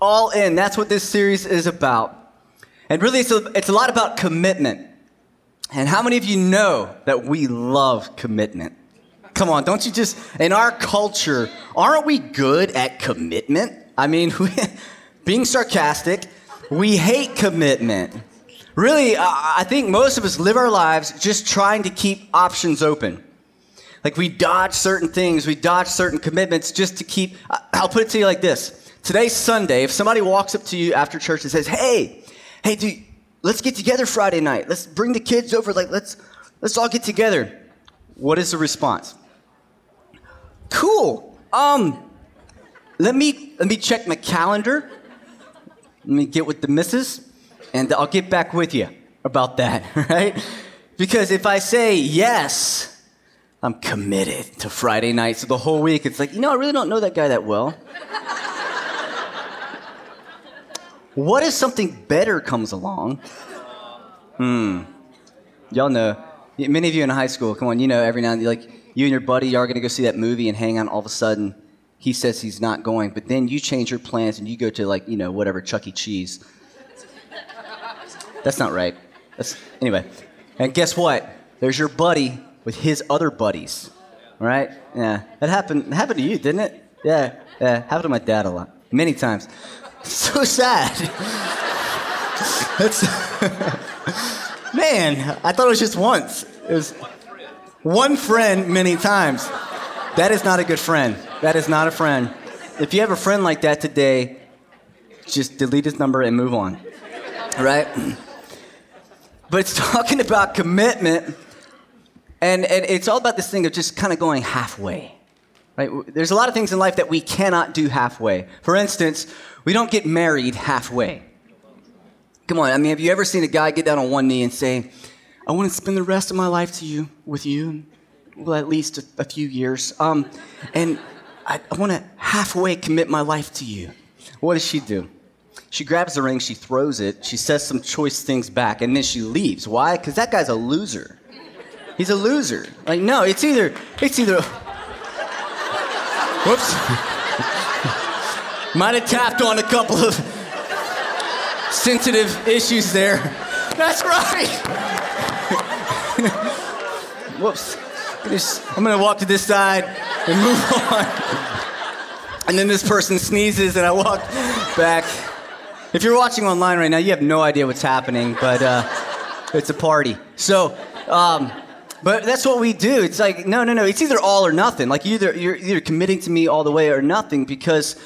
All in, that's what this series is about. And really, it's a lot about commitment. And how many of you know that we love commitment? Come on, don't you just, in our culture, aren't we good at commitment? I mean, being sarcastic, we hate commitment. Really, I think most of us live our lives just trying to keep options open. Like we dodge certain things, we dodge certain commitments just to keep, I'll put it to you like this. Today's Sunday. If somebody walks up to you after church and says, hey, dude, let's get together Friday night. Let's bring the kids over. Like, let's all get together. What is the response? Cool. Let me check my calendar. Let me get with the missus, and I'll get back with you about that, right? Because if I say yes, I'm committed to Friday night. So the whole week, it's like, I really don't know that guy that well. What if something better comes along? Y'all know. Many of you in high school, come on, every now and then, like, you and your buddy, y'all are going to go see that movie and hang out, and all of a sudden, he says he's not going. But then you change your plans, and you go to, like, whatever, Chuck E. Cheese. That's not right. Anyway. And guess what? There's your buddy with his other buddies. All right? Yeah. That happened to you, didn't it? Yeah. Yeah. Happened to my dad a lot. Many times. So sad. Man, I thought it was just once. It was one friend many times. That is not a good friend. That is not a friend. If you have a friend like that today, just delete his number and move on. All right? But it's talking about commitment, and it's all about this thing of just kind of going halfway. Right? There's a lot of things in life that we cannot do halfway. For instance, we don't get married halfway. Come on, I mean, have you ever seen a guy get down on one knee and say, I want to spend the rest of my life with you, well, at least a few years, and I want to halfway commit my life to you. What does she do? She grabs the ring, she throws it, she says some choice things back, and then she leaves. Why? Because that guy's a loser. He's a loser. Like, no, it's either... Whoops. Might have tapped on a couple of sensitive issues there. That's right. Whoops. I'm going to walk to this side and move on. And then this person sneezes and I walk back. If you're watching online right now, you have no idea what's happening, but it's a party. So, but that's what we do. It's like, no. It's either all or nothing. Like you're either committing to me all the way or nothing, because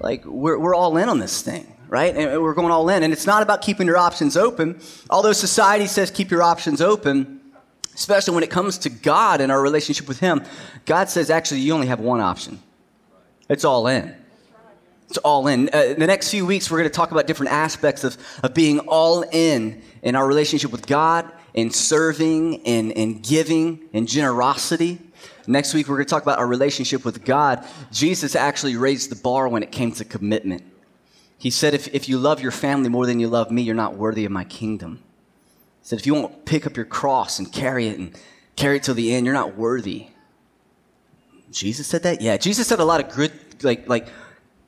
like, we're all in on this thing, right? And we're going all in. And it's not about keeping your options open. Although society says keep your options open, especially when it comes to God and our relationship with Him, God says, actually, you only have one option. It's all in. It's all in. The next few weeks, we're going to talk about different aspects of being all in our relationship with God, in serving, in giving, in generosity. Next week, we're going to talk about our relationship with God. Jesus actually raised the bar when it came to commitment. He said, if you love your family more than you love me, you're not worthy of my kingdom. He said, if you won't pick up your cross and carry it till the end, you're not worthy. Jesus said that? Yeah, Jesus said a lot of good, like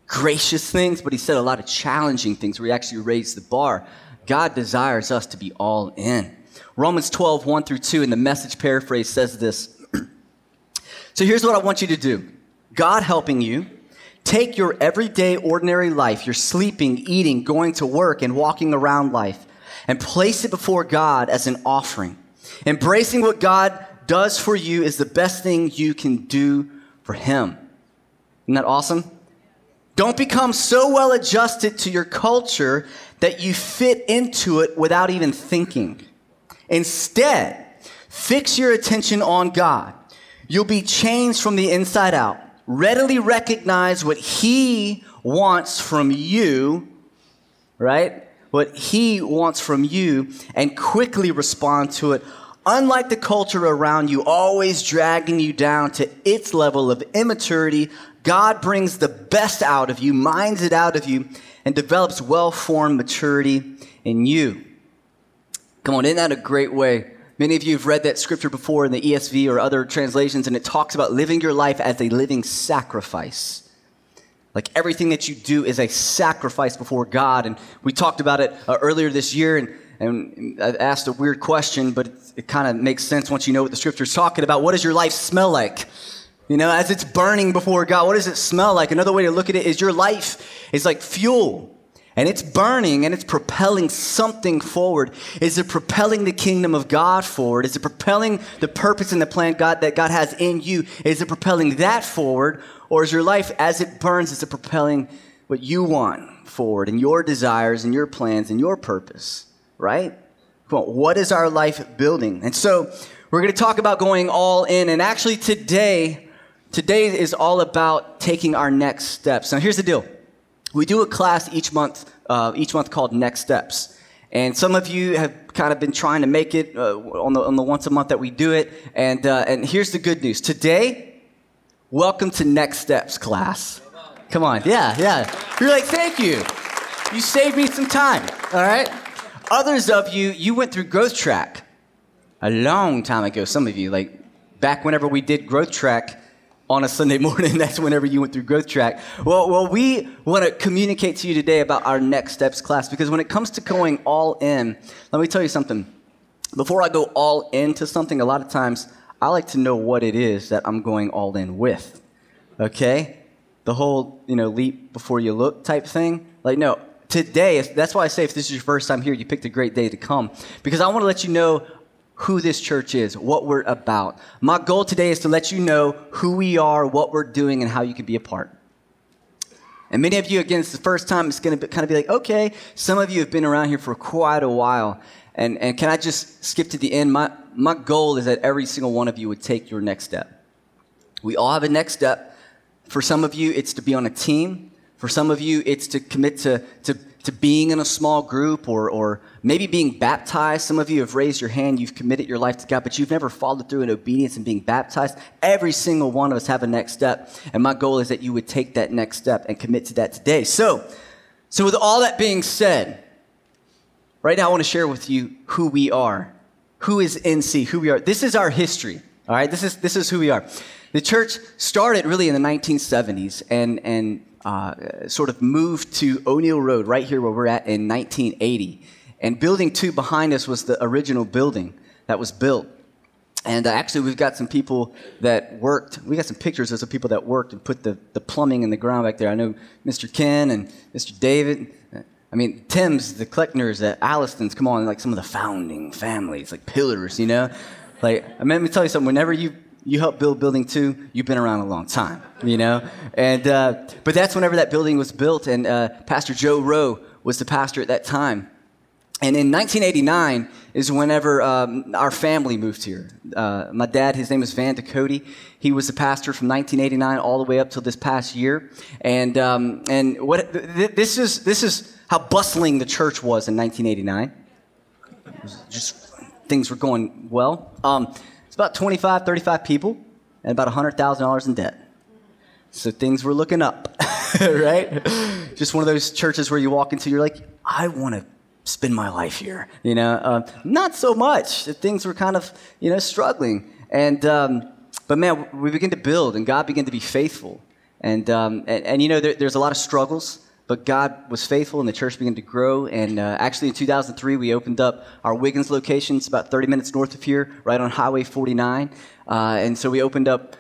gracious things, but he said a lot of challenging things where he actually raised the bar. God desires us to be all in. Romans 12:1-2 in the Message paraphrase says this. So here's what I want you to do. God helping you, take your everyday, ordinary life, your sleeping, eating, going to work, and walking around life, and place it before God as an offering. Embracing what God does for you is the best thing you can do for Him. Isn't that awesome? Don't become so well adjusted to your culture that you fit into it without even thinking. Instead, fix your attention on God. You'll be changed from the inside out. Readily recognize what He wants from you, right? What He wants from you, and quickly respond to it. Unlike the culture around you, always dragging you down to its level of immaturity, God brings the best out of you, minds it out of you, and develops well-formed maturity in you. Come on, isn't that a great way? Many of you have read that scripture before in the ESV or other translations, and it talks about living your life as a living sacrifice. Like everything that you do is a sacrifice before God. And we talked about it earlier this year, and I asked a weird question, but it kind of makes sense once you know what the scripture is talking about. What does your life smell like? You know, as it's burning before God, what does it smell like? Another way to look at it is your life is like fuel. And it's burning and it's propelling something forward. Is it propelling the kingdom of God forward? Is it propelling the purpose and the plan that God has in you? Is it propelling that forward? Or is your life, as it burns, is it propelling what you want forward and your desires and your plans and your purpose, right? Come on, what is our life building? And so we're going to talk about going all in. And actually today is all about taking our next steps. Now, here's the deal. We do a class each month called Next Steps, and some of you have kind of been trying to make it on the once a month that we do it. And here's the good news today. Welcome to Next Steps class. Come on, yeah. You're like, thank you. You saved me some time. All right. Others of you went through Growth Track a long time ago. Some of you, like back whenever we did Growth Track. On a Sunday morning, that's whenever you went through Growth Track. Well, we want to communicate to you today about our Next Steps class, because when it comes to going all in, let me tell you something. Before I go all into something, a lot of times I like to know what it is that I'm going all in with, okay? The whole, leap before you look type thing. Like, no, today, that's why I say if this is your first time here, you picked a great day to come, because I want to let you know who this church is, what we're about. My goal today is to let you know who we are, what we're doing, and how you can be a part. And many of you, again, it's the first time, it's going to kind of be like, okay, some of you have been around here for quite a while. And can I just skip to the end? My goal is that every single one of you would take your next step. We all have a next step. For some of you, it's to be on a team. For some of you, it's to commit to being in a small group or maybe being baptized. Some of you have raised your hand, you've committed your life to God, but you've never followed through in obedience and being baptized. Every single one of us have a next step, and my goal is that you would take that next step and commit to that today. So with all that being said, right now I want to share with you who we are, who is NC, who we are. This is our history, all right? This is who we are. The church started really in the 1970s and sort of moved to O'Neill Road, right here where we're at, in 1980. And building 2 behind us was the original building that was built. And actually, we've got some people that worked. We got some pictures of some people that worked and put the plumbing in the ground back there. I know Mr. Ken and Mr. David. I mean, Tim's, the Kleckners, the Allistons, come on, like some of the founding families, like pillars, you know? Like, I mean, let me tell you something. Whenever you helped build Building 2, you've been around a long time, you know? But that's whenever that building was built, and Pastor Joe Rowe was the pastor at that time. And in 1989 is whenever our family moved here. My dad, his name is Van De Cody. He was the pastor from 1989 all the way up till this past year. And what this is how bustling the church was in 1989. It was just things were going well. About 25, 35 people and about $100,000 in debt. So things were looking up, right? Just one of those churches where you walk into, you're like, I want to spend my life here, you know? Not so much. Things were kind of, struggling. But man, we began to build and God began to be faithful. There's a lot of struggles, but God was faithful, and the church began to grow. And actually, in 2003, we opened up our Wiggins location. It's about 30 minutes north of here, right on Highway 49. And so we opened up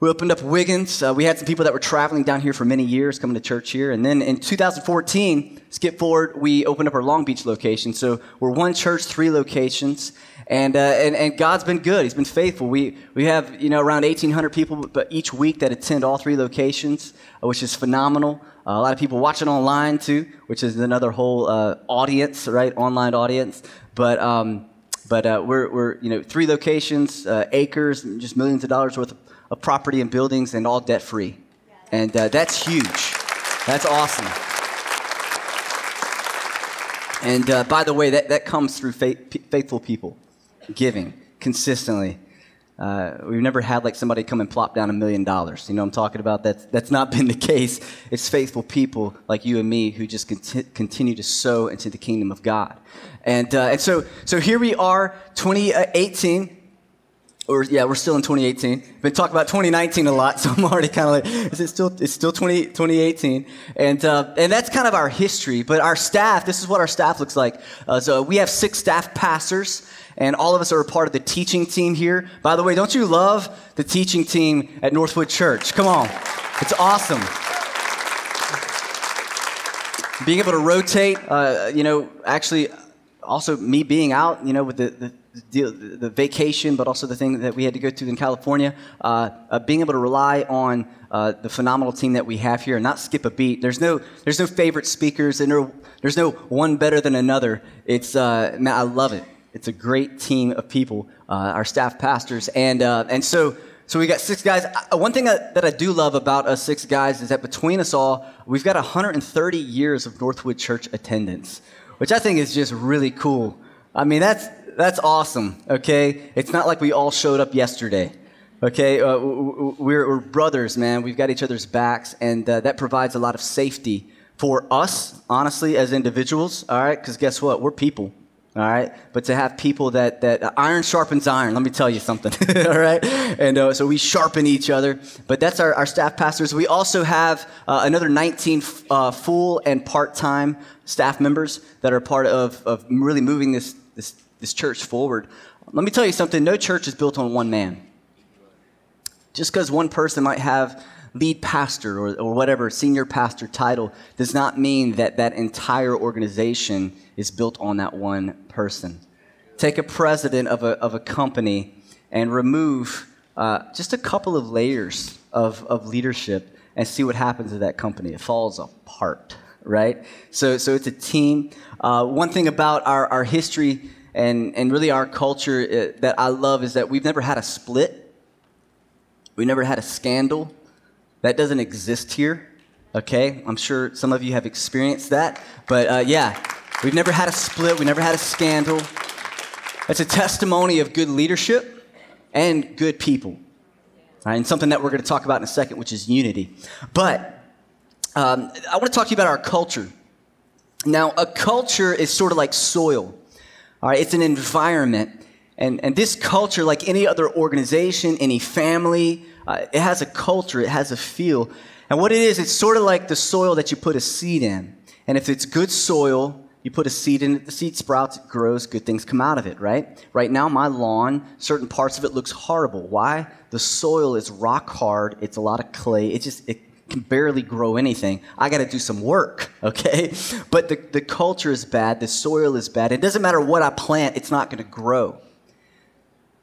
Wiggins. We had some people that were traveling down here for many years, coming to church here. And then in 2014, skip forward, we opened up our Long Beach location. So we're one church, 3 locations. And God's been good. He's been faithful. We have, around 1,800 people each week that attend all 3 locations, which is phenomenal. A lot of people watching online, too, which is another whole audience, right? Online audience. But we're 3 locations, acres, and just millions of dollars worth of property and buildings, and all debt-free. And that's huge. That's awesome. And by the way, that comes through faithful people, giving consistently. We've never had like somebody come and plop down $1 million. You know what I'm talking about? That's not been the case. It's faithful people like you and me who just continue to sow into the kingdom of God. And so here we are, 2018. We're still in 2018. Been talking about 2019 a lot, so I'm already kind of like, it's still 2018. And that's kind of our history. But our staff, this is what our staff looks like. So we have 6 staff pastors, and all of us are a part of the teaching team here. By the way, don't you love the teaching team at Northwood Church? Come on. It's awesome. Being able to rotate, actually also me being out, with the vacation, but also the thing that we had to go through in California, being able to rely on the phenomenal team that we have here and not skip a beat. There's no favorite speakers, and there's no one better than another. It's man, I love it. It's a great team of people, our staff pastors, and so we got 6 guys. One thing that I do love about us 6 guys is that between us all, we've got 130 years of Northwood Church attendance, which I think is just really cool. I mean, that's awesome, okay? It's not like we all showed up yesterday, okay? We're brothers, man. We've got each other's backs, and that provides a lot of safety for us, honestly, as individuals, all right? Because guess what? We're people, all right? But to have people that iron sharpens iron, let me tell you something, all right? And so we sharpen each other, but that's our staff pastors. We also have another 19 full and part-time staff members that are part of really moving this church forward. Let me tell you something. No church is built on one man. Just because one person might have lead pastor or whatever, senior pastor title, does not mean that entire organization is built on that one person. Take a president of a company and remove just a couple of layers of leadership and see what happens to that company. It falls apart, right? So it's a team. One thing about our history and really our culture that I love is that we've never had a split. We never had a scandal. That doesn't exist here, okay? I'm sure some of you have experienced that. But we've never had a split. We never had a scandal. That's a testimony of good leadership and good people, right? And something that we're going to talk about in a second, which is unity. But I want to talk to you about our culture. Now, a culture is sort of like soil. All right, it's an environment, and this culture, like any other organization, any family, it has a culture, it has a feel, and what it is, it's sort of like the soil that you put a seed in, and if it's good soil, you put a seed in it, the seed sprouts, it grows, good things come out of it, right? Right now, my lawn, certain parts of it looks horrible. Why? The soil is rock hard, it's a lot of clay, it can barely grow anything. I got to do some work, okay? But the culture is bad. The soil is bad. It doesn't matter what I plant. It's not going to grow.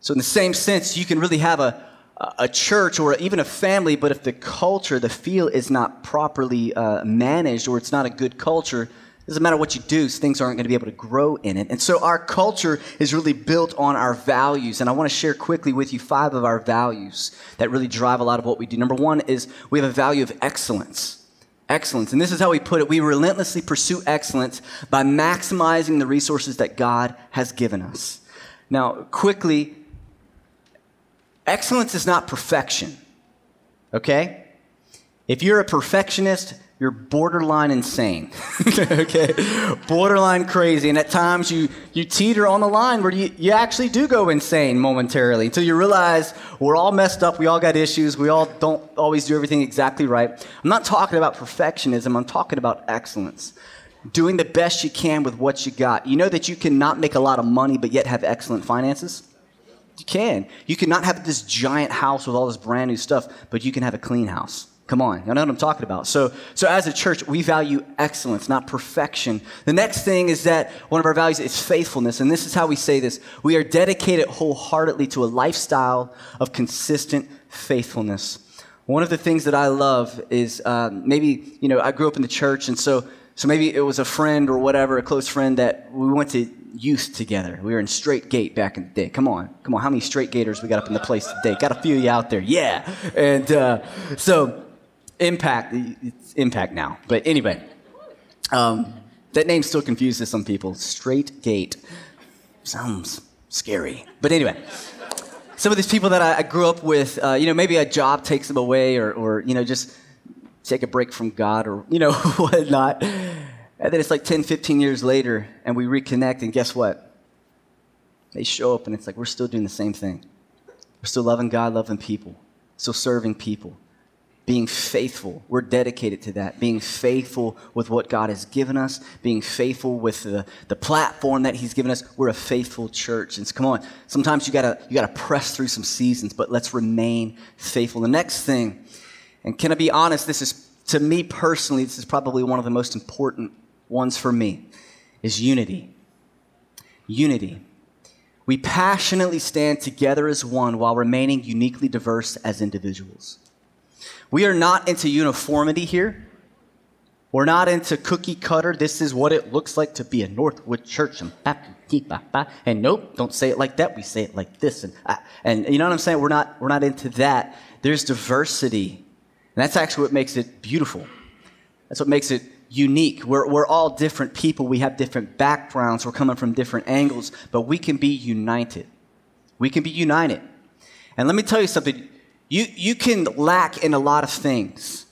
So in the same sense, you can really have a church or even a family, but if the culture, the feel is not properly managed or it's not a good culture, it doesn't matter what you do, things aren't going to be able to grow in it. And so our culture is really built on our values. And I want to share quickly with you 5 of our values that really drive a lot of what we do. Number 1 is we have a value of excellence. Excellence. And this is how we put it. We relentlessly pursue excellence by maximizing the resources that God has given us. Now, quickly, excellence is not perfection, okay? If you're a perfectionist, you're borderline insane, okay? Borderline crazy, and at times you teeter on the line where you actually do go insane momentarily until you realize we're all messed up, we all got issues, we all don't always do everything exactly right. I'm not talking about perfectionism, I'm talking about excellence. Doing the best you can with what you got. You know that you cannot make a lot of money but yet have excellent finances? You can. You cannot have this giant house with all this brand new stuff, but you can have a clean house. Come on, you know what I'm talking about. So as a church, we value excellence, not perfection. The next thing is that one of our values is faithfulness, and this is how we say this. We are dedicated wholeheartedly to a lifestyle of consistent faithfulness. One of the things that I love is maybe, I grew up in the church, and so maybe it was a friend or whatever, a close friend that we went to youth together. We were in Straight Gate back in the day. Come on, how many Straight Gators we got up in the place today? Got a few of you out there, yeah. And so... Impact now. But anyway, that name still confuses some people. Straight Gate sounds scary. But anyway, some of these people that I grew up with, maybe a job takes them away or just take a break from God or, whatnot. And then it's like 10, 15 years later, and we reconnect, and guess what? They show up, and it's like we're still doing the same thing. We're still loving God, loving people, still serving people, being faithful. We're dedicated to that, being faithful with what God has given us, being faithful with the platform that he's given us. We're a faithful church. And so, come on, sometimes you gotta press through some seasons, but let's remain faithful. The next thing, and can I be honest, this is, to me personally, this is probably one of the most important ones for me, is unity. Unity. We passionately stand together as one while remaining uniquely diverse as individuals. We are not into uniformity here. We're not into cookie cutter. This is what it looks like to be a Northwood Church. And nope, don't say it like that. We say it like this. And you know what I'm saying? We're not into that. There's diversity. And that's actually what makes it beautiful. That's what makes it unique. We're all different people. We have different backgrounds. We're coming from different angles, but we can be united. We can be united. And let me tell you something. You can lack in a lot of things,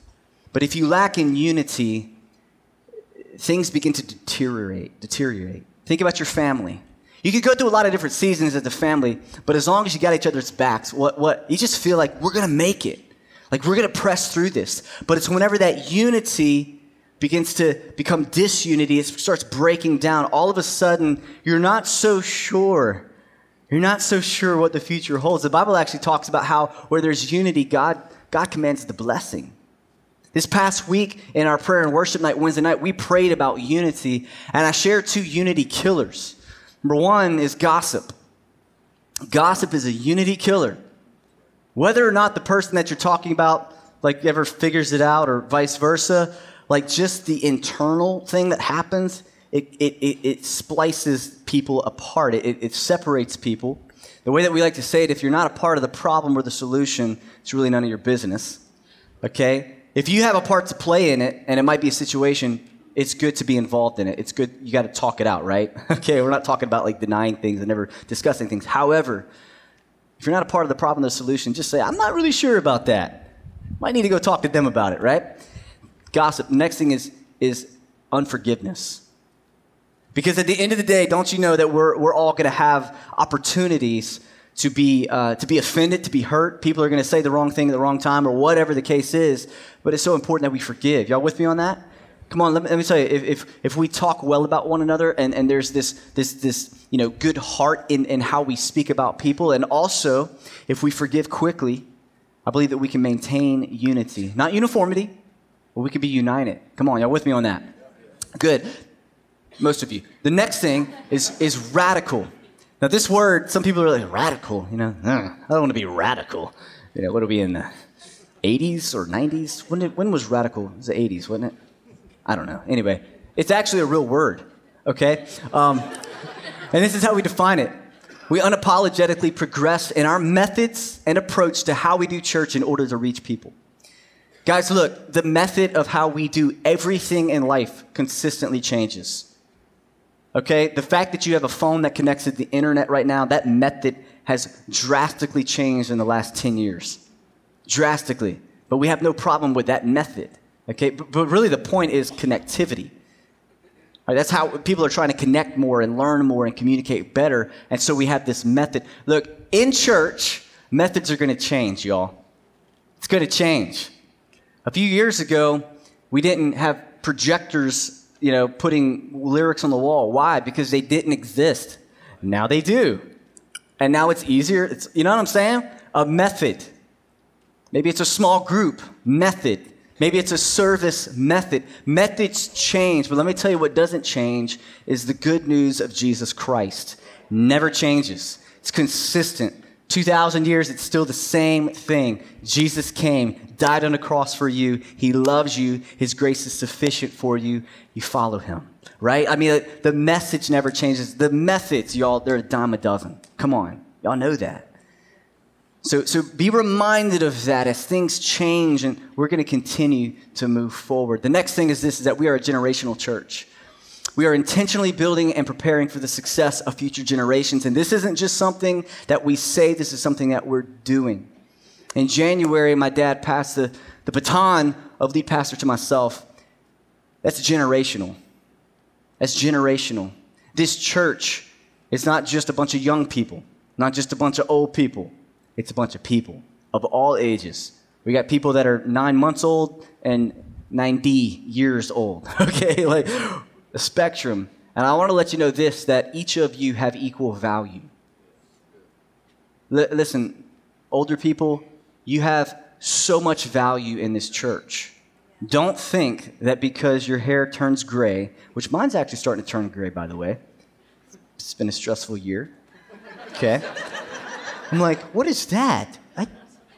but if you lack in unity, things begin to deteriorate. Think about your family. You can go through a lot of different seasons as a family, but as long as you got each other's backs, what you just feel like we're going to make it. Like we're going to press through this. But it's whenever that unity begins to become disunity, it starts breaking down. All of a sudden, you're not so sure. You're not so sure what the future holds. The Bible actually talks about how where there's unity, God commands the blessing. This past week in our prayer and worship night, Wednesday night, we prayed about unity, and I shared two unity killers. Number one is gossip. Gossip is a unity killer. Whether or not the person that you're talking about like ever figures it out or vice versa, like just the internal thing that happens, it splices people apart. It separates people. The way that we like to say it, if you're not a part of the problem or the solution, it's really none of your business, okay? If you have a part to play in it, and it might be a situation, it's good to be involved in it. It's good. You got to talk it out, right? Okay, we're not talking about like denying things and never discussing things. However, if you're not a part of the problem or the solution, just say, I'm not really sure about that. Might need to go talk to them about it, right? Gossip. Next thing is unforgiveness. Because at the end of the day, don't you know that we're all going to have opportunities to be offended, to be hurt. People are going to say the wrong thing at the wrong time or whatever the case is. But it's so important that we forgive. Y'all with me on that? Come on, let me tell you, if we talk well about one another and there's this good heart in how we speak about people, and also if we forgive quickly, I believe that we can maintain unity. Not uniformity, but we can be united. Come on, y'all with me on that? Good. Most of you. The next thing is radical. Now this word, some people are like, radical, I don't want to be radical. What are we in the 80s or 90s? When was radical? It was the 80s, wasn't it? I don't know. Anyway, it's actually a real word, okay? And this is how we define it. We unapologetically progress in our methods and approach to how we do church in order to reach people. Guys, look, the method of how we do everything in life consistently changes. Okay, the fact that you have a phone that connects to the internet right now, that method has drastically changed in the last 10 years. Drastically. But we have no problem with that method. Okay, but really the point is connectivity. All right, that's how people are trying to connect more and learn more and communicate better. And so we have this method. Look, in church, methods are going to change, y'all. It's going to change. A few years ago, we didn't have projectors putting lyrics on the wall. Why? Because they didn't exist. Now they do. And now it's easier. It's, you know what I'm saying? A method. Maybe it's a small group method. Maybe it's a service method. Methods change. But let me tell you what doesn't change is the good news of Jesus Christ. Never changes. It's consistent. 2,000 years, it's still the same thing. Jesus came, died on the cross for you. He loves you. His grace is sufficient for you. You follow him, right? I mean, the message never changes. The methods, y'all, they're a dime a dozen. Come on. Y'all know that. So be reminded of that as things change, and we're going to continue to move forward. The next thing is that we are a generational church. We are intentionally building and preparing for the success of future generations. And this isn't just something that we say, this is something that we're doing. In January, my dad passed the baton of lead pastor to myself. That's generational. That's generational. This church is not just a bunch of young people, not just a bunch of old people. It's a bunch of people of all ages. We got people that are 9 months old and 90 years old, okay? Like a spectrum. And I want to let you know this, that each of you have equal value. Listen, older people, you have so much value in this church. Don't think that because your hair turns gray, which mine's actually starting to turn gray, by the way. It's been a stressful year, okay? I'm like, what is that?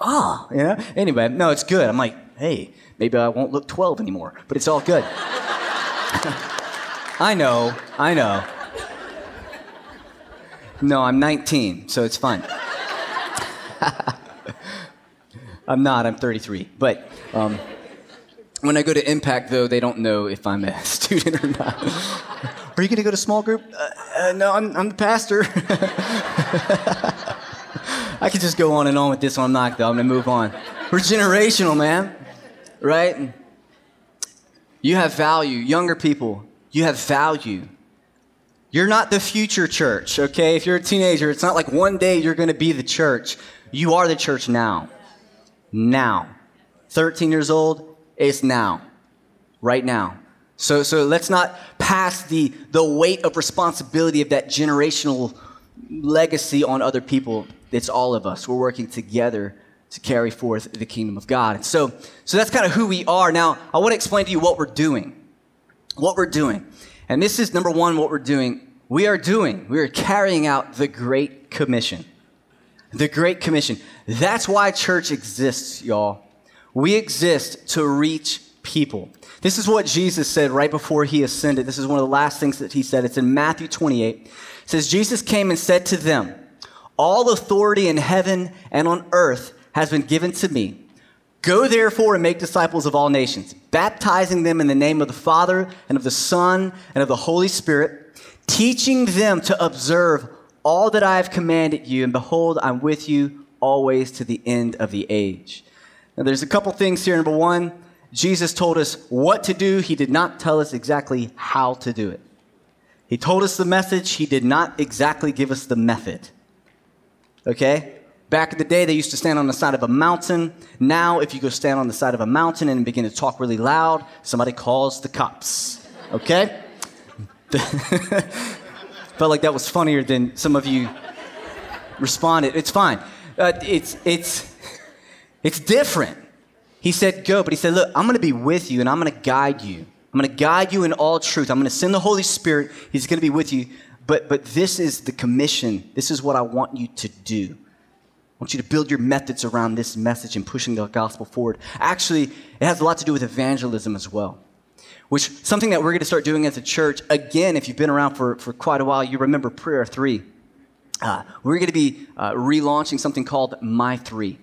Yeah. Anyway, no, it's good. I'm like, hey, maybe I won't look 12 anymore, but it's all good. I know. No, I'm 19, so it's fine. I'm 33. But when I go to Impact, though, they don't know if I'm a student or not. Are you going to go to small group? No, I'm the pastor. I could just go on and on with this one. I'm not, though. I'm going to move on. We're generational, man, right? You have value. Younger people, you have value. You're not the future church, okay? If you're a teenager, it's not like one day you're going to be the church. You are the church now. Now. 13 years old, it's now. Right now. So let's not pass the weight of responsibility of that generational legacy on other people. It's all of us. We're working together to carry forth the kingdom of God. And so that's kind of who we are. Now, I want to explain to you what we're doing. What we're doing. And this is, number one, what we're doing. We are carrying out the Great Commission. The Great Commission. That's why church exists, y'all. We exist to reach people. This is what Jesus said right before he ascended. This is one of the last things that he said. It's in Matthew 28. It says, Jesus came and said to them, all authority in heaven and on earth has been given to me. Go therefore and make disciples of all nations, baptizing them in the name of the Father and of the Son and of the Holy Spirit, teaching them to observe all that I have commanded you, and behold, I'm with you always to the end of the age. Now, there's a couple things here. Number one, Jesus told us what to do. He did not tell us exactly how to do it. He told us the message. He did not exactly give us the method. Okay? Back in the day, they used to stand on the side of a mountain. Now, if you go stand on the side of a mountain and begin to talk really loud, somebody calls the cops. Okay? Felt like that was funnier than some of you responded. It's fine. It's different. He said, go, but he said, look, I'm going to be with you, and I'm going to guide you. I'm going to guide you in all truth. I'm going to send the Holy Spirit. He's going to be with you. But this is the commission. This is what I want you to do. I want you to build your methods around this message and pushing the gospel forward. Actually, it has a lot to do with evangelism as well, which something that we're going to start doing as a church. Again, if you've been around for quite a while, you remember Prayer 3. We're going to be relaunching something called My 3.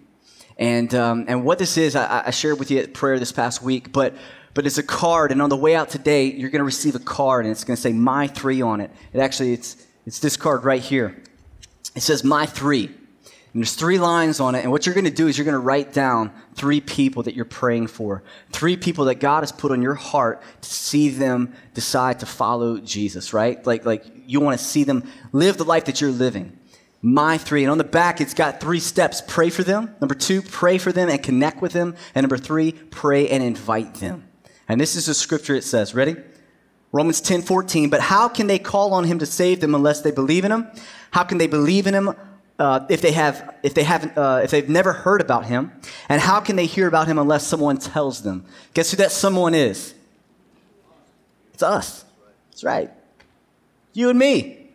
And what this is, I shared with you at prayer this past week, but it's a card, and on the way out today, you're going to receive a card, and it's going to say My 3 on it. It's this card right here. It says My 3, and there's 3 lines on it, and what you're going to do is you're going to write down 3 people that you're praying for, 3 people that God has put on your heart to see them decide to follow Jesus, right? Like you want to see them live the life that you're living. My 3. And on the back, it's got 3 steps. Pray for them. Number 2, pray for them and connect with them. And number 3, pray and invite them. And this is the scripture it says. Ready? Romans 10:14. But how can they call on him to save them unless they believe in him? How can they believe in him if they've never heard about him? And how can they hear about him unless someone tells them? Guess who that someone is? It's us. That's right. You and me.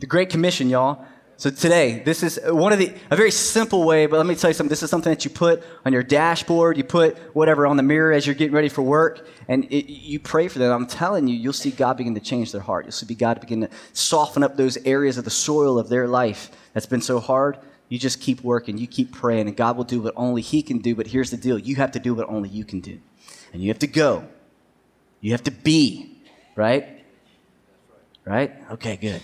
The Great Commission, y'all. So today, this is a very simple way, but let me tell you something. This is something that you put on your dashboard, you put whatever on the mirror as you're getting ready for work, and you pray for them. I'm telling you, you'll see God begin to change their heart. You'll see God begin to soften up those areas of the soil of their life that's been so hard. You just keep working, you keep praying, and God will do what only he can do. But here's the deal. You have to do what only you can do, and you have to go. You have to be, right? Right? Okay, good.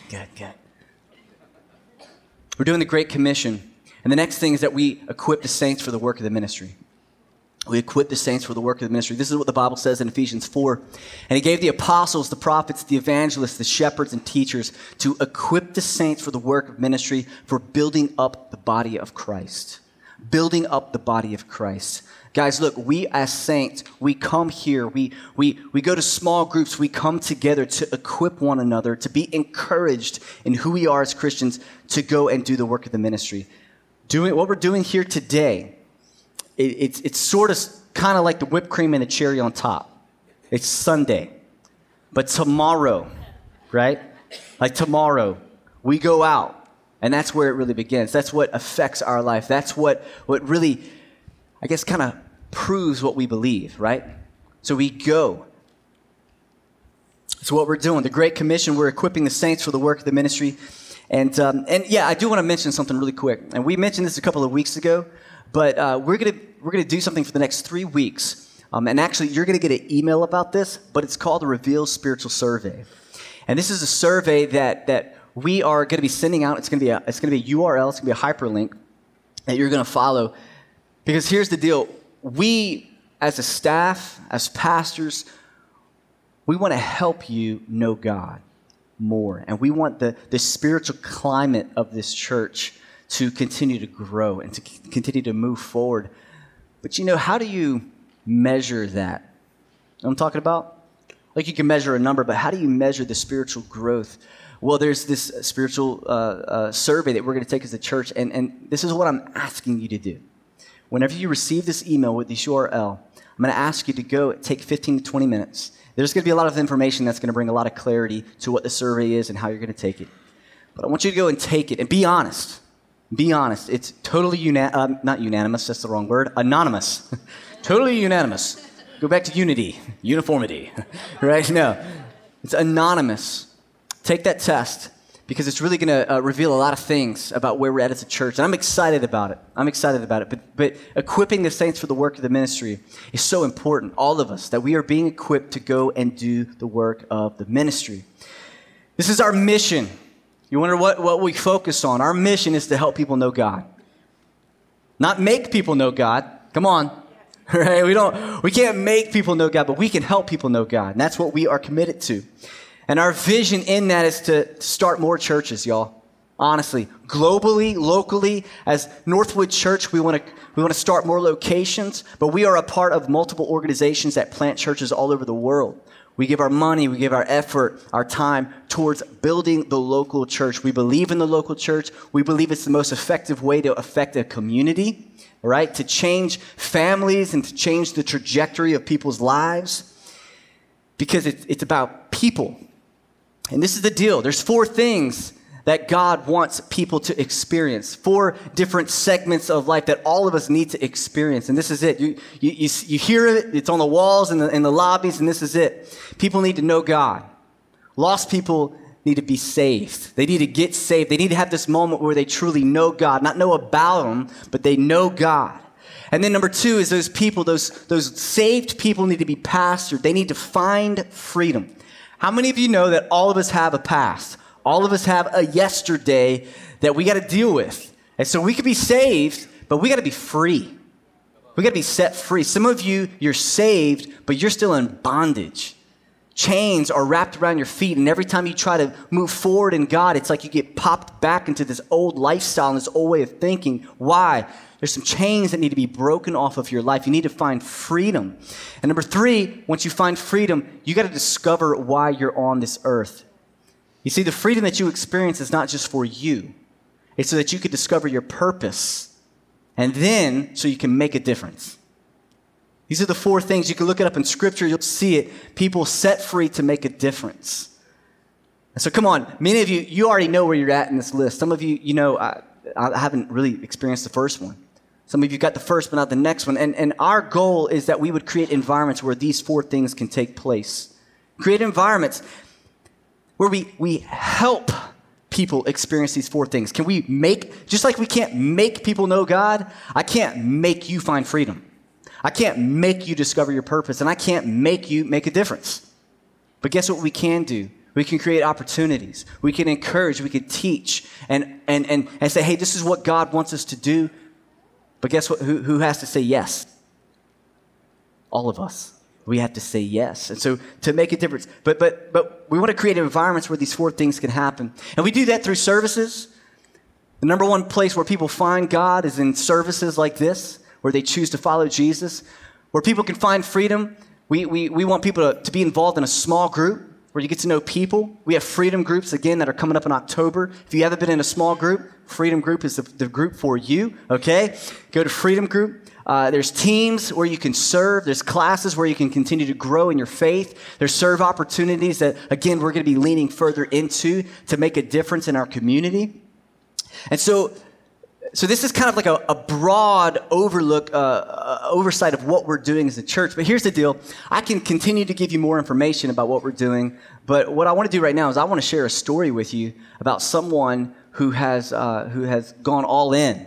We're doing the Great Commission. And the next thing is that we equip the saints for the work of the ministry. We equip the saints for the work of the ministry. This is what the Bible says in Ephesians 4. And he gave the apostles, the prophets, the evangelists, the shepherds, and teachers to equip the saints for the work of ministry, for building up the body of Christ. Building up the body of Christ. Guys, look, we as saints, we come here, we go to small groups, we come together to equip one another, to be encouraged in who we are as Christians, to go and do the work of the ministry. Doing what we're doing here today, it's sort of kind of like the whipped cream and the cherry on top. It's Sunday. But tomorrow, right? Like tomorrow, we go out. And that's where it really begins. That's what affects our life. That's what really, I guess, kind of proves what we believe, right? So we go. So what we're doing, the Great Commission, we're equipping the saints for the work of the ministry. And yeah, I do want to mention something really quick. And we mentioned this a couple of weeks ago, but we're gonna do something for the next 3 weeks. And actually, you're gonna get an email about this, but it's called the Reveal Spiritual Survey. And this is a survey that we are going to be sending out. It's going to be a URL. It's going to be a hyperlink that you're going to follow. Because here's the deal. We, as a staff, as pastors, we want to help you know God more. And we want the spiritual climate of this church to continue to grow and to continue to move forward. But, you know, how do you measure that? You know what I'm talking about? Like, you can measure a number, but how do you measure the spiritual growth? Well, there's this spiritual survey that we're going to take as a church, and this is what I'm asking you to do. Whenever you receive this email with this URL, I'm going to ask you to go take 15 to 20 minutes. There's going to be a lot of information that's going to bring a lot of clarity to what the survey is and how you're going to take it. But I want you to go and take it and be honest. Be honest. It's totally not unanimous. That's the wrong word. Anonymous. Totally unanimous. Go back to unity, uniformity, right? No, it's anonymous. Take that test, because it's really going to reveal a lot of things about where we're at as a church. And I'm excited about it. But equipping the saints for the work of the ministry is so important, all of us, that we are being equipped to go and do the work of the ministry. This is our mission. You wonder what we focus on. Our mission is to help people know God. Not make people know God. Come on. Right? We can't make people know God, but we can help people know God. And that's what we are committed to. And our vision in that is to start more churches, y'all. Honestly, globally, locally, as Northwood Church, we want to start more locations, but we are a part of multiple organizations that plant churches all over the world. We give our money, we give our effort, our time towards building the local church. We believe in the local church. We believe it's the most effective way to affect a community, right? To change families and to change the trajectory of people's lives, because it's about people. And this is the deal. There's 4 things that God wants people to experience, 4 different segments of life that all of us need to experience. And this is it. You hear it. It's on the walls and in the lobbies, and this is it. People need to know God. Lost people need to be saved. They need to get saved. They need to have this moment where they truly know God, not know about Him, but they know God. And then number 2 is those people, those saved people need to be pastored. They need to find freedom. How many of you know that all of us have a past? All of us have a yesterday that we got to deal with. And so we could be saved, but we got to be free. We got to be set free. Some of you, you're saved, but you're still in bondage. Chains are wrapped around your feet, and every time you try to move forward in God, it's like you get popped back into this old lifestyle and this old way of thinking. Why? There's some chains that need to be broken off of your life. You need to find freedom. And number 3, once you find freedom, you got to discover why you're on this earth. You see, the freedom that you experience is not just for you. It's so that you could discover your purpose, and then so you can make a difference. These are the 4 things. You can look it up in Scripture. You'll see it. People set free to make a difference. So come on. Many of you, you already know where you're at in this list. Some of you, you know, I haven't really experienced the first one. Some of you got the first but not the next one. And our goal is that we would create environments where these 4 things can take place. Create environments where we help people experience these 4 things. Can we make, just like we can't make people know God, I can't make you find freedom. I can't make you discover your purpose, and I can't make you make a difference. But guess what we can do? We can create opportunities. We can encourage. We can teach and say, hey, this is what God wants us to do. But guess what? Who has to say yes? All of us. We have to say yes. And so to make a difference. But we want to create environments where these four things can happen. And we do that through services. The number one place where people find God is in services like this, where they choose to follow Jesus, where people can find freedom. We want people to be involved in a small group where you get to know people. We have freedom groups, again, that are coming up in October. If you haven't been in a small group, freedom group is the group for you, okay? Go to freedom group. There's teams where you can serve. There's classes where you can continue to grow in your faith. There's serve opportunities that, again, we're going to be leaning further into to make a difference in our community. And so this is kind of like a broad oversight of what we're doing as a church. But here's the deal. I can continue to give you more information about what we're doing. But what I want to do right now is I want to share a story with you about someone who has gone all in.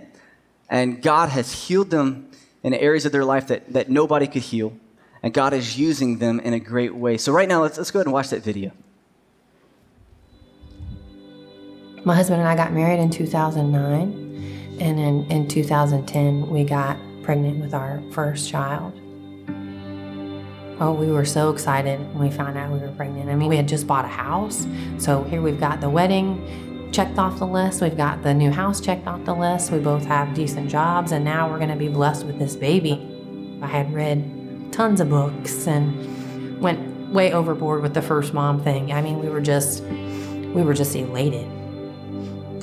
And God has healed them in areas of their life that nobody could heal. And God is using them in a great way. So right now, let's go ahead and watch that video. My husband and I got married in 2009. And in 2010, we got pregnant with our first child. Oh, we were so excited when we found out we were pregnant. I mean, we had just bought a house. So here we've got the wedding checked off the list. We've got the new house checked off the list. We both have decent jobs. And now we're going to be blessed with this baby. I had read tons of books and went way overboard with the first mom thing. I mean, we were just elated.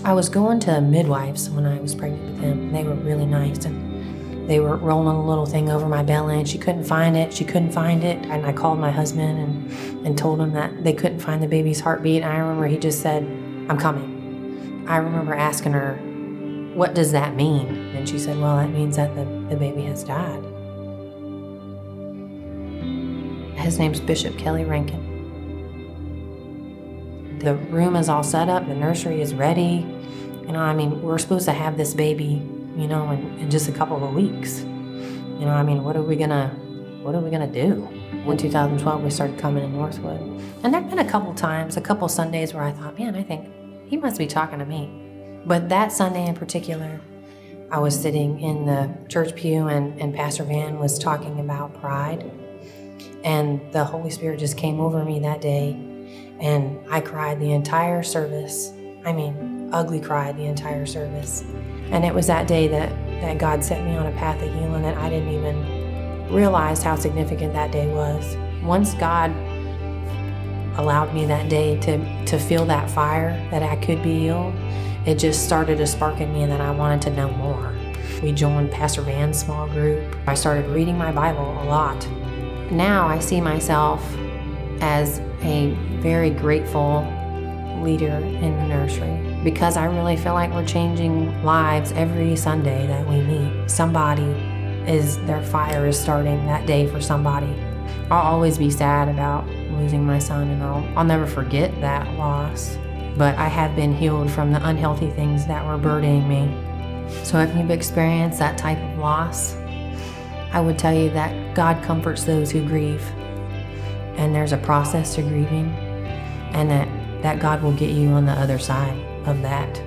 I was going to midwives when I was pregnant with him, and they were really nice, and they were rolling a little thing over my belly, and she couldn't find it, and I called my husband and told him that they couldn't find the baby's heartbeat, and I remember he just said, "I'm coming." I remember asking her, "What does that mean?" And she said, "Well, that means that the baby has died." His name's Bishop Kelly Rankin. The room is all set up, the nursery is ready. You know, I mean, we're supposed to have this baby, you know, in just a couple of weeks. You know, I mean, what are we gonna do? In 2012, we started coming to Northwood. And there've been a couple Sundays where I thought, man, I think he must be talking to me. But that Sunday in particular, I was sitting in the church pew and Pastor Van was talking about pride. And the Holy Spirit just came over me that day. And I cried the entire service. I mean, ugly cried the entire service. And it was that day that God set me on a path of healing that I didn't even realize how significant that day was. Once God allowed me that day to feel that fire that I could be healed, it just started a spark in me that I wanted to know more. We joined Pastor Van's small group. I started reading my Bible a lot. Now I see myself as a very grateful leader in the nursery because I really feel like we're changing lives every Sunday that we meet. Their fire is starting that day for somebody. I'll always be sad about losing my son and I'll never forget that loss, but I have been healed from the unhealthy things that were burdening me. So if you've experienced that type of loss, I would tell you that God comforts those who grieve. And there's a process to grieving, and that God will get you on the other side of that.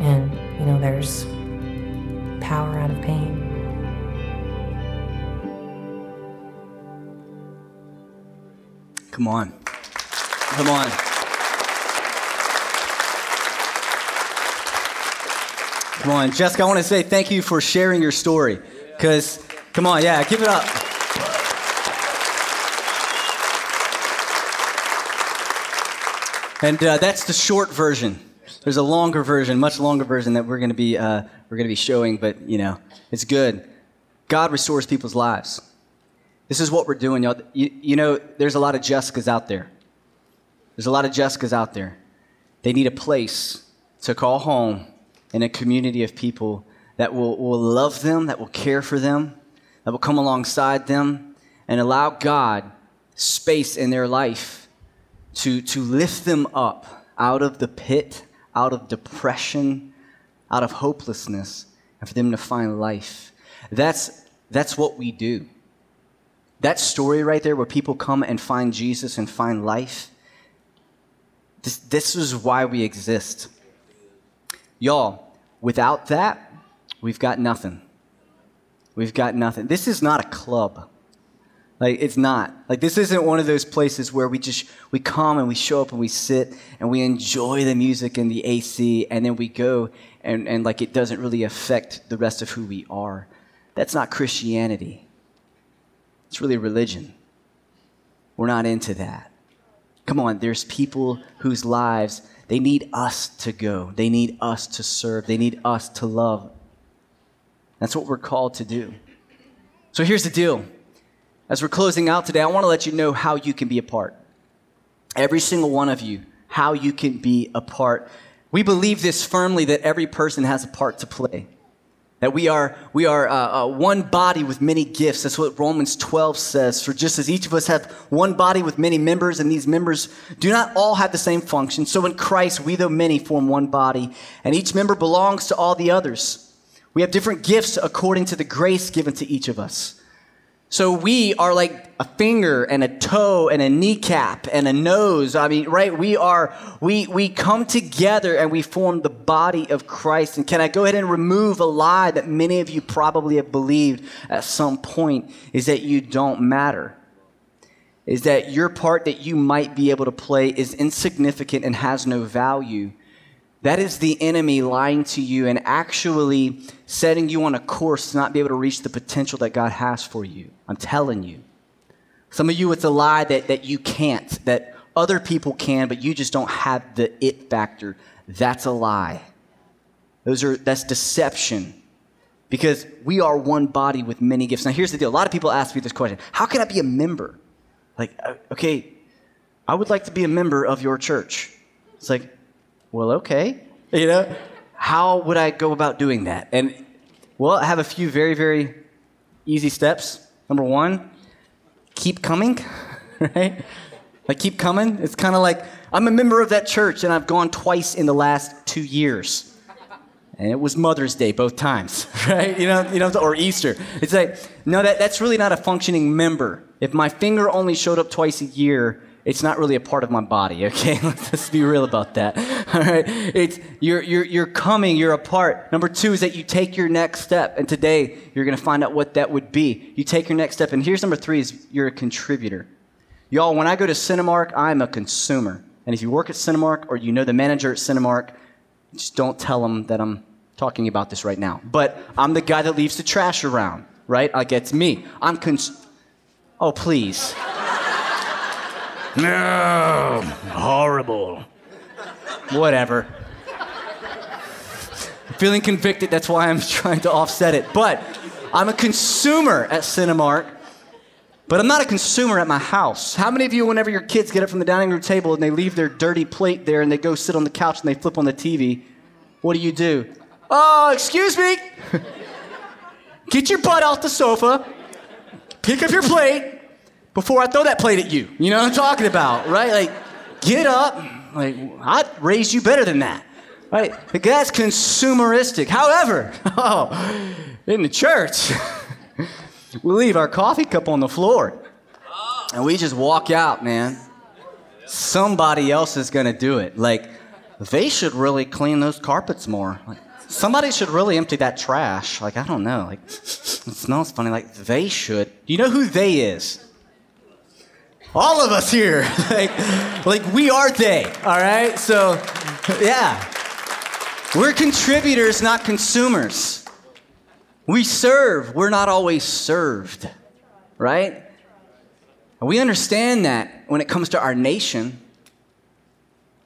And, you know, there's power out of pain. Come on. Come on. Come on. Jessica, I want to say thank you for sharing your story. Because, come on, yeah, give it up. And that's the short version. There's a longer version, much longer version that we're going to be showing. But you know, it's good. God restores people's lives. This is what we're doing, y'all. You know, there's a lot of Jessicas out there. They need a place to call home and a community of people that will love them, that will care for them, that will come alongside them, and allow God space in their life to lift them up out of the pit, out of depression, out of hopelessness, and for them to find life. That's what we do. That story right there where people come and find Jesus and find life, This is why we exist. Y'all, without that, we've got nothing. We've got nothing. This is not a club. Like, it's not. Like, this isn't one of those places where we come and we show up and we sit and we enjoy the music and the AC and then we go and like, it doesn't really affect the rest of who we are. That's not Christianity. It's really religion. We're not into that. Come on, there's people whose lives, they need us to go. They need us to serve. They need us to love. That's what we're called to do. So here's the deal. As we're closing out today, I want to let you know how you can be a part. Every single one of you, how you can be a part. We believe this firmly, that every person has a part to play. That we are one body with many gifts. That's what Romans 12 says. For just as each of us have one body with many members, and these members do not all have the same function, so in Christ we, though many, form one body, and each member belongs to all the others. We have different gifts according to the grace given to each of us. So we are like a finger and a toe and a kneecap and a nose. I mean, right? We come together and we form the body of Christ. And can I go ahead and remove a lie that many of you probably have believed at some point, is that you don't matter, is that your part that you might be able to play is insignificant and has no value. That is the enemy lying to you and actually setting you on a course to not be able to reach the potential that God has for you. I'm telling you. Some of you, it's a lie that you can't, that other people can, but you just don't have the it factor. That's a lie. That's deception. Because we are one body with many gifts. Now, here's the deal. A lot of people ask me this question. How can I be a member? Like, okay, I would like to be a member of your church. It's like, well, okay, you know, how would I go about doing that? And, well, I have a few very, very easy steps. Number one, keep coming, right? Like, keep coming. It's kind of like, I'm a member of that church, and I've gone twice in the last 2 years. And it was Mother's Day both times, right? You know, or Easter. It's like, no, that's really not a functioning member. If my finger only showed up twice a year, it's not really a part of my body, okay? Let's be real about that. All right. It's you're coming, you're a part. Number two is that you take your next step, and today you're gonna find out what that would be. You take your next step, and here's number three is you're a contributor. Y'all, when I go to Cinemark, I'm a consumer. And if you work at Cinemark or you know the manager at Cinemark, just don't tell them that I'm talking about this right now. But I'm the guy that leaves the trash around, right? Like, it's me. Oh, please. No, horrible. Whatever. I'm feeling convicted, that's why I'm trying to offset it. But I'm a consumer at Cinemark, but I'm not a consumer at my house. How many of you, whenever your kids get up from the dining room table and they leave their dirty plate there and they go sit on the couch and they flip on the TV, what do? Oh, excuse me. Get your butt off the sofa. Pick up your plate. Before I throw that plate at you. You know what I'm talking about, right? Like, get up. Like, I'd raise you better than that, right? Like, that's consumeristic. However, in the church, we leave our coffee cup on the floor, and we just walk out, man. Somebody else is going to do it. Like, they should really clean those carpets more. Like, somebody should really empty that trash. Like, I don't know. Like, it smells funny. Like, they should. You know who they is? All of us here, like we are they, all right? So, yeah. We're contributors, not consumers. We serve, we're not always served, right? And we understand that when it comes to our nation.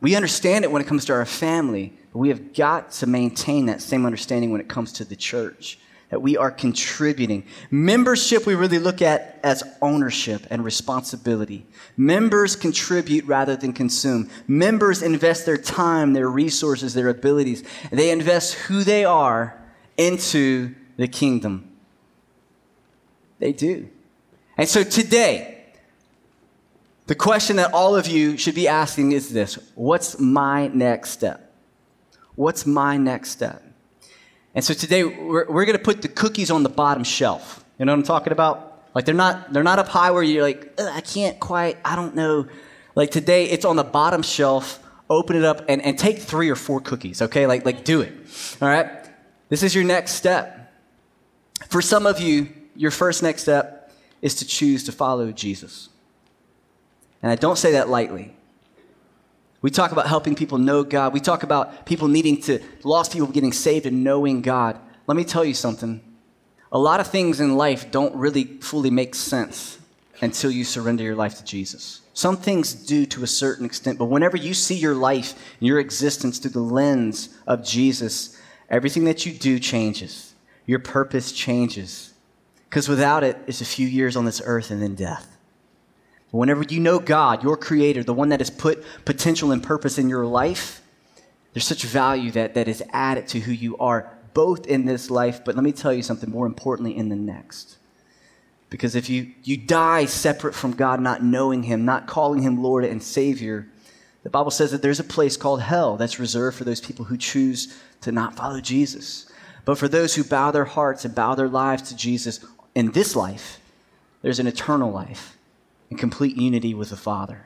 We understand it when it comes to our family. We have got to maintain that same understanding when it comes to the church. That we are contributing. Membership we really look at as ownership and responsibility. Members contribute rather than consume. Members invest their time, their resources, their abilities. They invest who they are into the kingdom. They do. And so today, the question that all of you should be asking is this: what's my next step? What's my next step? And so today, we're going to put the cookies on the bottom shelf. You know what I'm talking about? Like, they're not up high where you're like, I don't know. Like, today, it's on the bottom shelf open it up, and take 3 or 4 cookies, okay? Like do it, all right? This is your next step. For some of you, your first next step is to choose to follow Jesus. And I don't say that lightly. We talk about helping people know God. We talk about people lost people getting saved and knowing God. Let me tell you something. A lot of things in life don't really fully make sense until you surrender your life to Jesus. Some things do to a certain extent, but whenever you see your life and your existence through the lens of Jesus, everything that you do changes. Your purpose changes. Because without it, it's a few years on this earth and then death. But whenever you know God, your creator, the one that has put potential and purpose in your life, there's such value that is added to who you are, both in this life, but let me tell you something, more importantly, in the next. Because if you die separate from God, not knowing him, not calling him Lord and Savior, the Bible says that there's a place called hell that's reserved for those people who choose to not follow Jesus. But for those who bow their hearts and bow their lives to Jesus in this life, there's an eternal life in complete unity with the Father.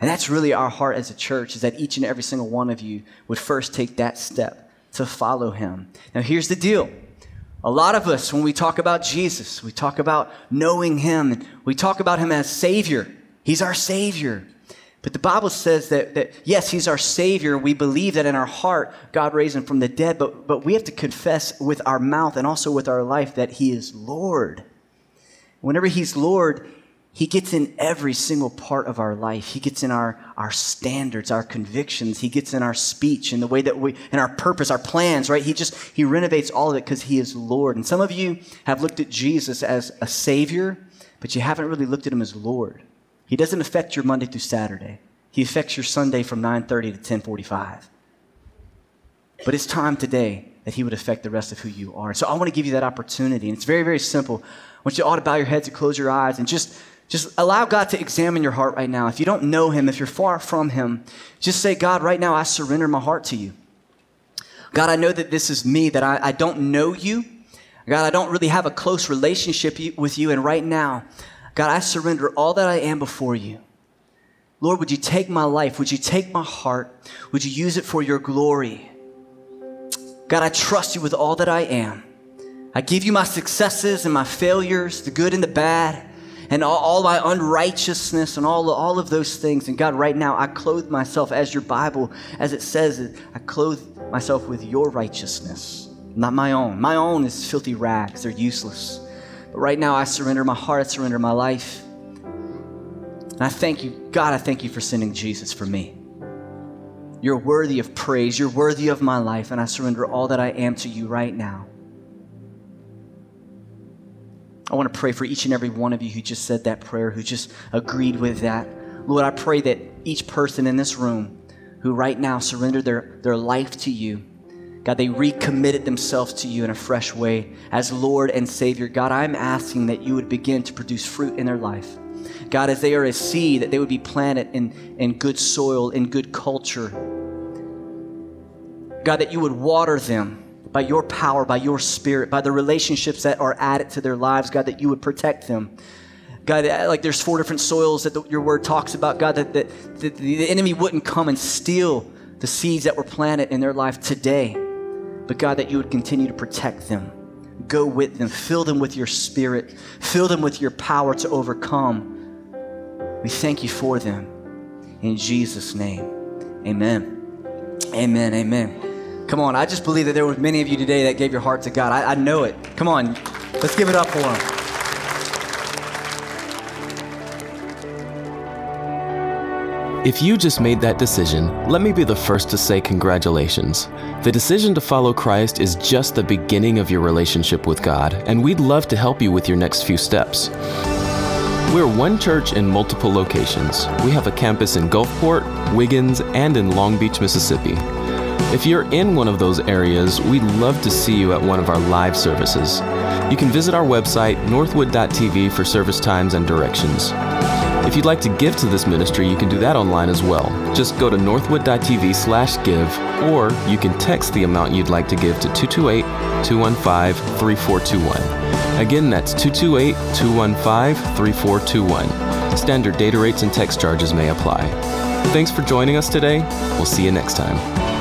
And that's really our heart as a church, is that each and every single one of you would first take that step to follow him. Now, here's the deal. A lot of us, when we talk about Jesus, we talk about knowing him. We talk about him as Savior. He's our Savior. But the Bible says that yes, he's our Savior. We believe that in our heart, God raised him from the dead. But we have to confess with our mouth and also with our life that he is Lord. Whenever he's Lord, he gets in every single part of our life. He gets in our standards, our convictions. He gets in our speech and the way that and our purpose, our plans, right? He renovates all of it because he is Lord. And some of you have looked at Jesus as a Savior, but you haven't really looked at him as Lord. He doesn't affect your Monday through Saturday. He affects your Sunday from 9:30 to 10:45. But it's time today that he would affect the rest of who you are. So I want to give you that opportunity. And it's very, very simple. I want you all to bow your heads and close your eyes and just allow God to examine your heart right now. If you don't know him, if you're far from him, just say, God, right now I surrender my heart to you. God, I know that this is me, that I don't know you. God, I don't really have a close relationship with you. And right now, God, I surrender all that I am before you. Lord, would you take my life? Would you take my heart? Would you use it for your glory? God, I trust you with all that I am. I give you my successes and my failures, the good and the bad, and all my unrighteousness and all of those things. And God, right now, I clothe myself, as your Bible, as it says, I clothe myself with your righteousness, not my own. My own is filthy rags. They're useless. But right now, I surrender my heart. I surrender my life. And I thank you. God, I thank you for sending Jesus for me. You're worthy of praise. You're worthy of my life. And I surrender all that I am to you right now. I want to pray for each and every one of you who just said that prayer, who just agreed with that. Lord, I pray that each person in this room who right now surrendered their life to you, God, they recommitted themselves to you in a fresh way as Lord and Savior. God, I'm asking that you would begin to produce fruit in their life. God, as they are a seed, that they would be planted in good soil, in good culture. God, that you would water them by your power, by your spirit, by the relationships that are added to their lives, God, that you would protect them. God, like there's 4 different soils that your word talks about, God, that the enemy wouldn't come and steal the seeds that were planted in their life today, but God, that you would continue to protect them. Go with them, fill them with your spirit, fill them with your power to overcome. We thank you for them. In Jesus' name, amen. Amen, amen. Come on, I just believe that there were many of you today that gave your heart to God. I know it. Come on, let's give it up for him. If you just made that decision, let me be the first to say congratulations. The decision to follow Christ is just the beginning of your relationship with God, and we'd love to help you with your next few steps. We're one church in multiple locations. We have a campus in Gulfport, Wiggins, and in Long Beach, Mississippi. If you're in one of those areas, we'd love to see you at one of our live services. You can visit our website, northwood.tv, for service times and directions. If you'd like to give to this ministry, you can do that online as well. Just go to northwood.tv/give, or you can text the amount you'd like to give to 228-215-3421. Again, that's 228-215-3421. Standard data rates and text charges may apply. Thanks for joining us today. We'll see you next time.